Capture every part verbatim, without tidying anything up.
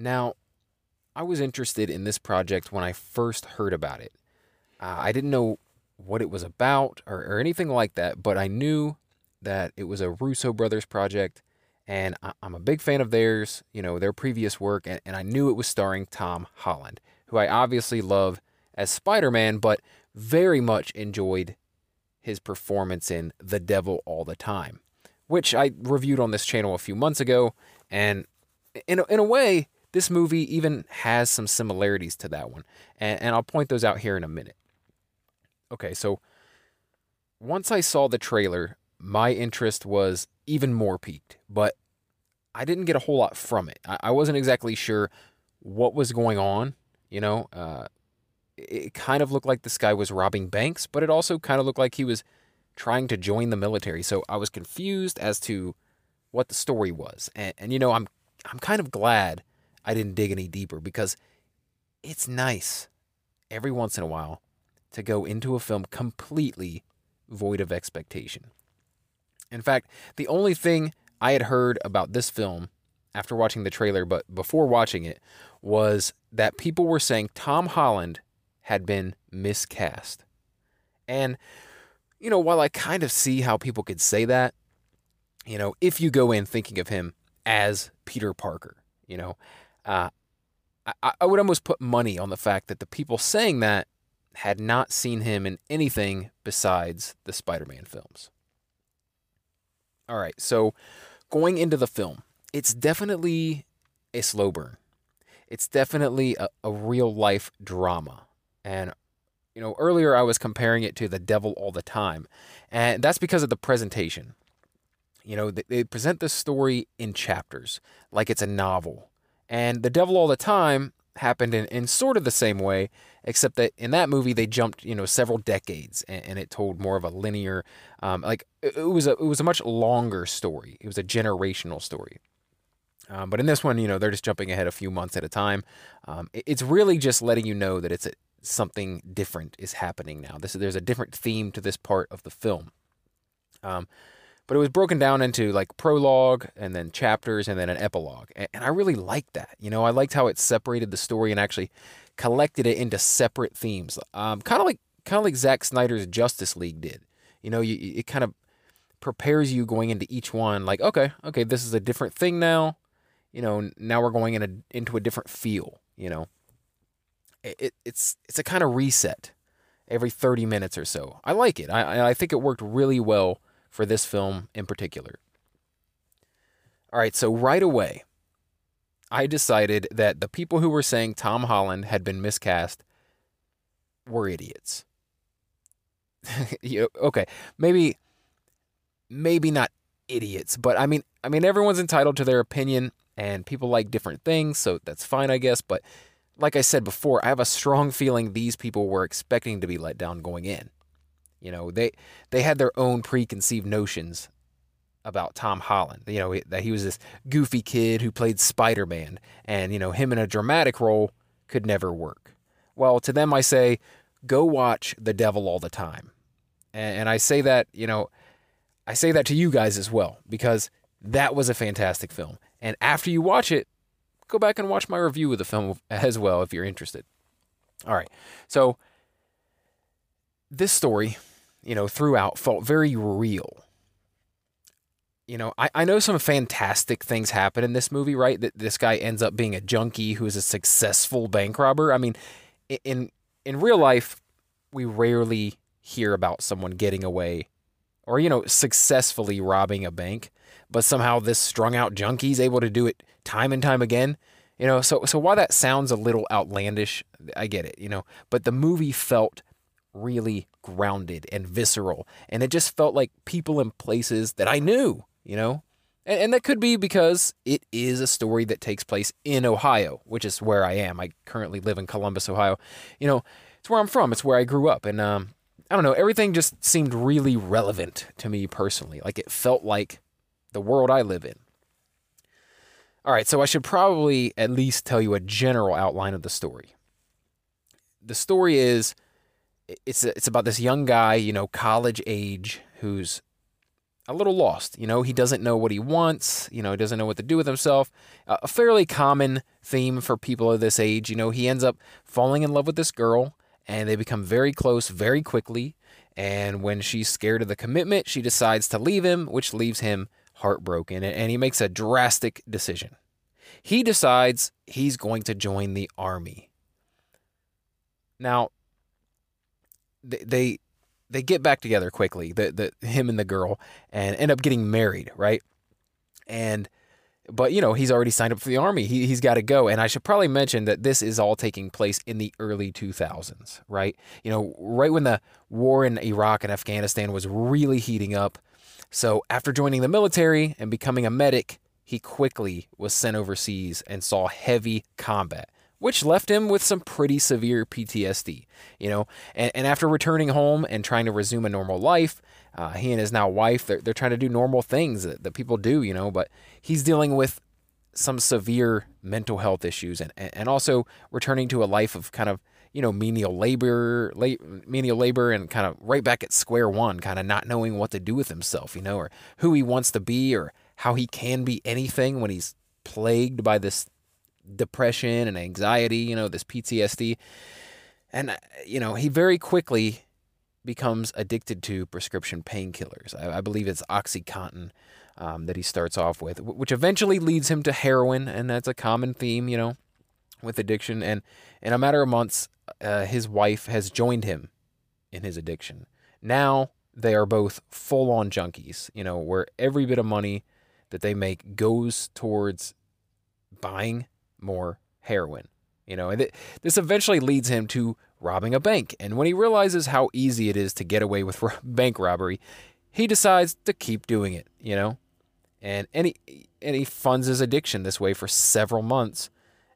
Now, I was interested in this project when I first heard about it. Uh, I didn't know what it was about or, or anything like that, but I knew that it was a Russo Brothers project, and I, I'm a big fan of theirs, you know, their previous work, and, and I knew it was starring Tom Holland, who I obviously love as Spider-Man, but very much enjoyed his performance in The Devil All the Time, which I reviewed on this channel a few months ago, and in a, in a way, this movie even has some similarities to that one, and, and I'll point those out here in a minute. Okay, so once I saw the trailer, my interest was even more piqued, but I didn't get a whole lot from it. I, I wasn't exactly sure what was going on, you know. Uh, it kind of looked like this guy was robbing banks, but it also kind of looked like he was trying to join the military, so I was confused as to what the story was, and, and you know, I'm I'm kind of glad I didn't dig any deeper, because it's nice every once in a while to go into a film completely void of expectation. In fact, the only thing I had heard about this film after watching the trailer, but before watching it, was that people were saying Tom Holland had been miscast. And, you know, while I kind of see how people could say that, you know, if you go in thinking of him as Peter Parker, you know, Uh, I, I would almost put money on the fact that the people saying that had not seen him in anything besides the Spider-Man films. All right, so going into the film, it's definitely a slow burn. It's definitely a, a real-life drama. And, you know, earlier I was comparing it to The Devil All the Time, and that's because of the presentation. You know, they, they present the story in chapters, like it's a novel. And The Devil All the Time happened in, in sort of the same way, except that in that movie they jumped, you know, several decades, and, and it told more of a linear, um, like it, it was a it was a much longer story. It was a generational story. Um, but in this one, you know, they're just jumping ahead a few months at a time. Um, it, it's really just letting you know that it's a, something different is happening now. This there's a different theme to this part of the film. Um, But it was broken down into like prologue and then chapters and then an epilogue. And I really liked that. You know, I liked how it separated the story and actually collected it into separate themes. Um, kind of like kind of like Zack Snyder's Justice League did. You know, you, it kind of prepares you going into each one like, okay, okay, this is a different thing now. You know, now we're going in a, into a different feel, you know. It, it, it's, it's a kind of reset every thirty minutes or so. I like it. I, I think it worked really well for this film in particular. All right, so right away, I decided that the people who were saying Tom Holland had been miscast were idiots. you know, okay, maybe, maybe not idiots, but I mean, I mean, everyone's entitled to their opinion, and people like different things, so that's fine, I guess. But like I said before, I have a strong feeling these people were expecting to be let down going in. You know, they they had their own preconceived notions about Tom Holland. You know, that he was this goofy kid who played Spider-Man, and, you know, him in a dramatic role could never work. Well, to them I say, go watch The Devil All the Time. And, and I say that, you know, I say that to you guys as well, because that was a fantastic film. And after you watch it, go back and watch my review of the film as well if you're interested. All right, so this story, you know, throughout felt very real. You know, I, I know some fantastic things happen in this movie, right? That this guy ends up being a junkie who is a successful bank robber. I mean, in in real life, we rarely hear about someone getting away or, you know, successfully robbing a bank, but somehow this strung out junkie is able to do it time and time again. You know, so so while that sounds a little outlandish, I get it, you know, but the movie felt really grounded and visceral, and it just felt like people in places that I knew, you know, and, and that could be because it is a story that takes place in Ohio, which is where I am. I currently live in Columbus, Ohio. You know, it's where I'm from. It's where I grew up, and um, I don't know, everything just seemed really relevant to me personally. Like, it felt like the world I live in. All right, so I should probably at least tell you a general outline of the story. The story is It's it's about this young guy, you know, college age, who's a little lost. You know, he doesn't know what he wants. You know, he doesn't know what to do with himself. Uh, a fairly common theme for people of this age. You know, he ends up falling in love with this girl, and they become very close very quickly. And when she's scared of the commitment, she decides to leave him, which leaves him heartbroken. And he makes a drastic decision. He decides he's going to join the army. Now, they they get back together quickly, the the him and the girl, and end up getting married, right? And but you know, he's already signed up for the army. He he's got to go. And I should probably mention that this is all taking place in the early two thousands, right? You know, right when the war in Iraq and Afghanistan was really heating up. So after joining the military and becoming a medic, he quickly was sent overseas and saw heavy combat, which left him with some pretty severe P T S D, you know. And, and after returning home and trying to resume a normal life, uh, he and his now wife, they're, they're trying to do normal things that, that people do, you know, but he's dealing with some severe mental health issues and, and also returning to a life of kind of, you know, menial labor, la- menial labor and kind of right back at square one, kind of not knowing what to do with himself, you know, or who he wants to be or how he can be anything when he's plagued by this depression and anxiety, you know, this P T S D. And, you know, he very quickly becomes addicted to prescription painkillers. I, I believe it's OxyContin um, that he starts off with, which eventually leads him to heroin. And that's a common theme, you know, with addiction. And in a matter of months, uh, his wife has joined him in his addiction. Now they are both full-on junkies, you know, where every bit of money that they make goes towards buying more heroin, you know, and th- this eventually leads him to robbing a bank. And when he realizes how easy it is to get away with ro- bank robbery, he decides to keep doing it, you know, and, and, he, and he funds his addiction this way for several months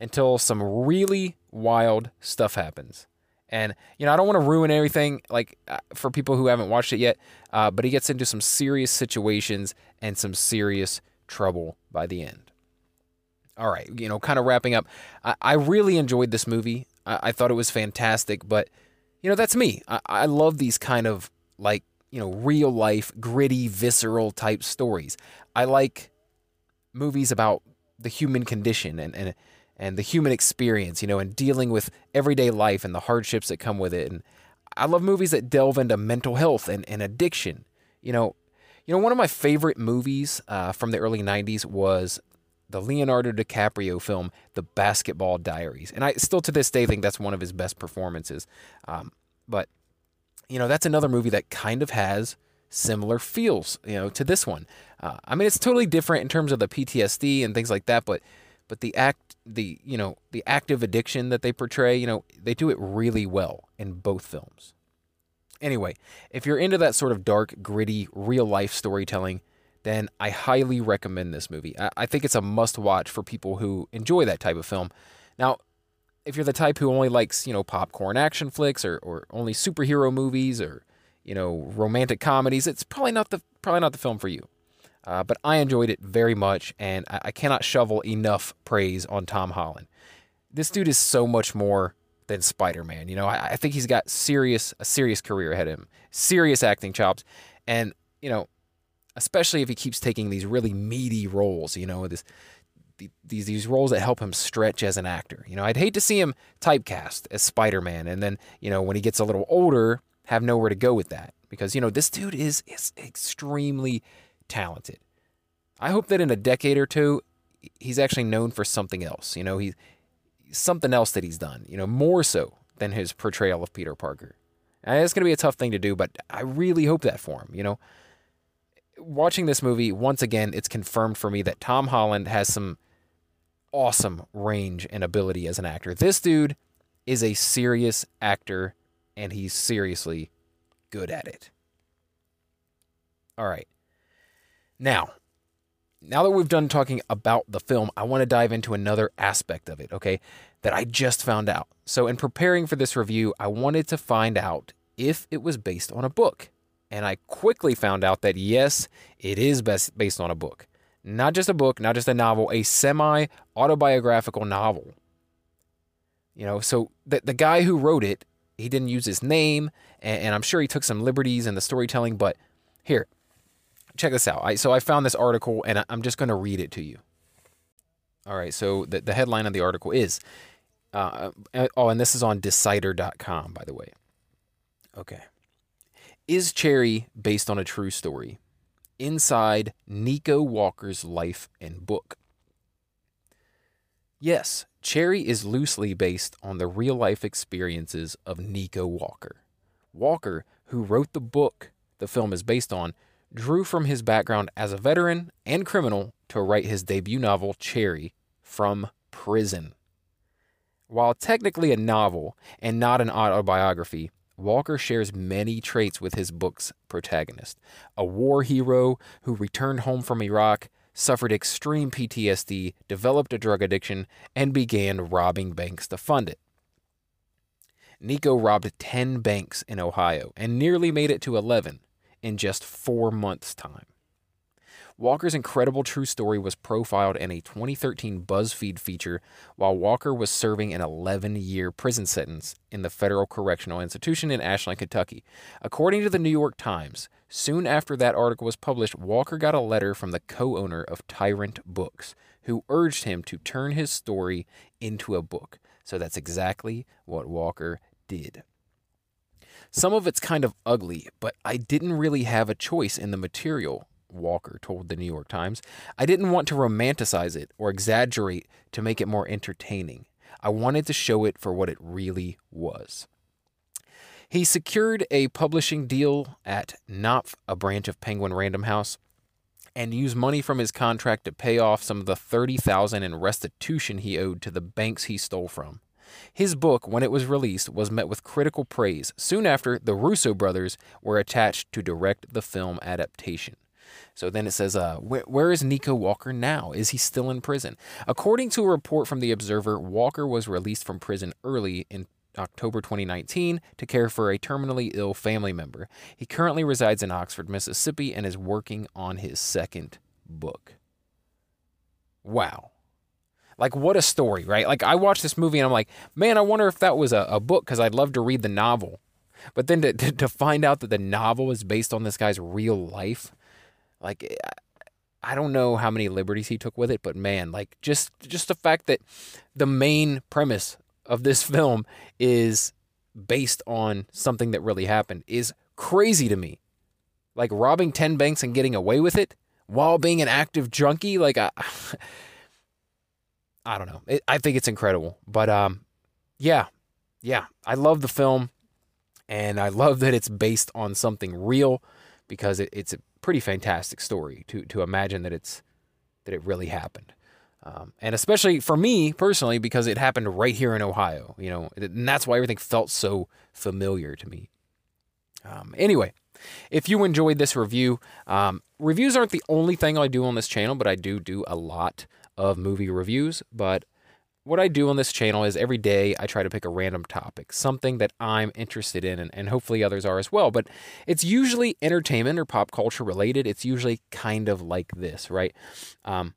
until some really wild stuff happens. And, you know, I don't want to ruin everything, like, for people who haven't watched it yet, uh, but he gets into some serious situations and some serious trouble by the end. All right, you know, kind of wrapping up, I, I really enjoyed this movie. I, I thought it was fantastic, but, you know, that's me. I, I love these kind of, like, you know, real-life, gritty, visceral type stories. I like movies about the human condition and and. and the human experience, you know, and dealing with everyday life and the hardships that come with it. And I love movies that delve into mental health and, and addiction. You know, you know, one of my favorite movies uh, from the early nineties was the Leonardo DiCaprio film, The Basketball Diaries. And I still to this day think that's one of his best performances. Um, but, you know, that's another movie that kind of has similar feels, you know, to this one. Uh, I mean, it's totally different in terms of the P T S D and things like that, but But the act, the you know, the active addiction that they portray, you know, they do it really well in both films. Anyway, if you're into that sort of dark, gritty, real-life storytelling, then I highly recommend this movie. I, I think it's a must-watch for people who enjoy that type of film. Now, if you're the type who only likes, you know, popcorn action flicks or, or only superhero movies or, you know, romantic comedies, it's probably not the probably not the film for you. Uh, but I enjoyed it very much, and I, I cannot shovel enough praise on Tom Holland. This dude is so much more than Spider-Man. You know, I, I think he's got serious a serious career ahead of him, serious acting chops, and, you know, especially if he keeps taking these really meaty roles, you know, this these these roles that help him stretch as an actor. You know, I'd hate to see him typecast as Spider-Man, and then, you know, when he gets a little older, have nowhere to go with that. Because, you know, this dude is, is extremely talented. I hope that in a decade or two, he's actually known for something else. You know, he's something else that he's done, you know, more so than his portrayal of Peter Parker. And it's going to be a tough thing to do, but I really hope that for him, you know. Watching this movie, once again, it's confirmed for me that Tom Holland has some awesome range and ability as an actor. This dude is a serious actor, and he's seriously good at it. All right. Now, now that we've done talking about the film, I want to dive into another aspect of it, okay, that I just found out. So in preparing for this review, I wanted to find out if it was based on a book. And I quickly found out that, yes, it is best based on a book. Not just a book, not just a novel, a semi-autobiographical novel. You know, so the, the guy who wrote it, he didn't use his name, and, and I'm sure he took some liberties in the storytelling, but here, check this out. I, so I found this article, and I, I'm just going to read it to you. All right, so the, the headline of the article is, uh, oh, and this is on Decider dot com, by the way. Okay. Is Cherry based on a true story? Inside Nico Walker's life and book. Yes, Cherry is loosely based on the real-life experiences of Nico Walker. Walker, who wrote the book the film is based on, drew from his background as a veteran and criminal to write his debut novel, Cherry, from prison. While technically a novel and not an autobiography, Walker shares many traits with his book's protagonist, a war hero who returned home from Iraq, suffered extreme P T S D, developed a drug addiction, and began robbing banks to fund it. Nico robbed ten banks in Ohio and nearly made it to eleven in just four months' time. Walker's incredible true story was profiled in a twenty thirteen BuzzFeed feature while Walker was serving an eleven-year prison sentence in the Federal Correctional Institution in Ashland, Kentucky. According to the New York Times, soon after that article was published, Walker got a letter from the co-owner of Tyrant Books, who urged him to turn his story into a book. So that's exactly what Walker did. Some of it's kind of ugly, but I didn't really have a choice in the material, Walker told the New York Times. I didn't want to romanticize it or exaggerate to make it more entertaining. I wanted to show it for what it really was. He secured a publishing deal at Knopf, a branch of Penguin Random House, and used money from his contract to pay off some of the thirty thousand dollars in restitution he owed to the banks he stole from. His book, when it was released, was met with critical praise. Soon after, the Russo brothers were attached to direct the film adaptation. So then it says, uh, where, where is Nico Walker now? Is he still in prison? According to a report from The Observer, Walker was released from prison early in October twenty nineteen to care for a terminally ill family member. He currently resides in Oxford, Mississippi, and is working on his second book. Wow. Like, what a story, right? Like, I watched this movie and I'm like, man, I wonder if that was a, a book because I'd love to read the novel. But then to, to, to find out that the novel is based on this guy's real life... Like, I don't know how many liberties he took with it, but man, like just just the fact that the main premise of this film is based on something that really happened is crazy to me. Like robbing ten banks and getting away with it while being an active junkie. Like, I, I don't know. It, I think it's incredible. But um, yeah, yeah, I love the film and I love that it's based on something real because it, it's a pretty fantastic story to to imagine that it's that it really happened, um, and especially for me personally because it happened right here in Ohio, you know, and that's why everything felt so familiar to me. Um, anyway, if you enjoyed this review, um, reviews aren't the only thing I do on this channel, but I do do a lot of movie reviews. But what I do on this channel is every day I try to pick a random topic, something that I'm interested in, and, and hopefully others are as well. But it's usually entertainment or pop culture related. It's usually kind of like this, right? Um,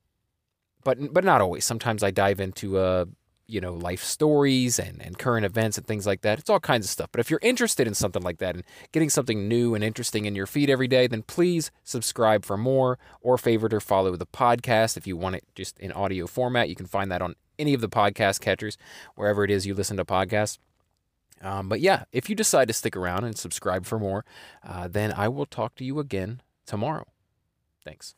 but but not always. Sometimes I dive into uh, you know, life stories and, and current events and things like that. It's all kinds of stuff. But if you're interested in something like that and getting something new and interesting in your feed every day, then please subscribe for more or favorite or follow the podcast. If you want it just in audio format, you can find that on any of the podcast catchers, wherever it is you listen to podcasts. Um, but yeah, if you decide to stick around and subscribe for more, uh, then I will talk to you again tomorrow. Thanks.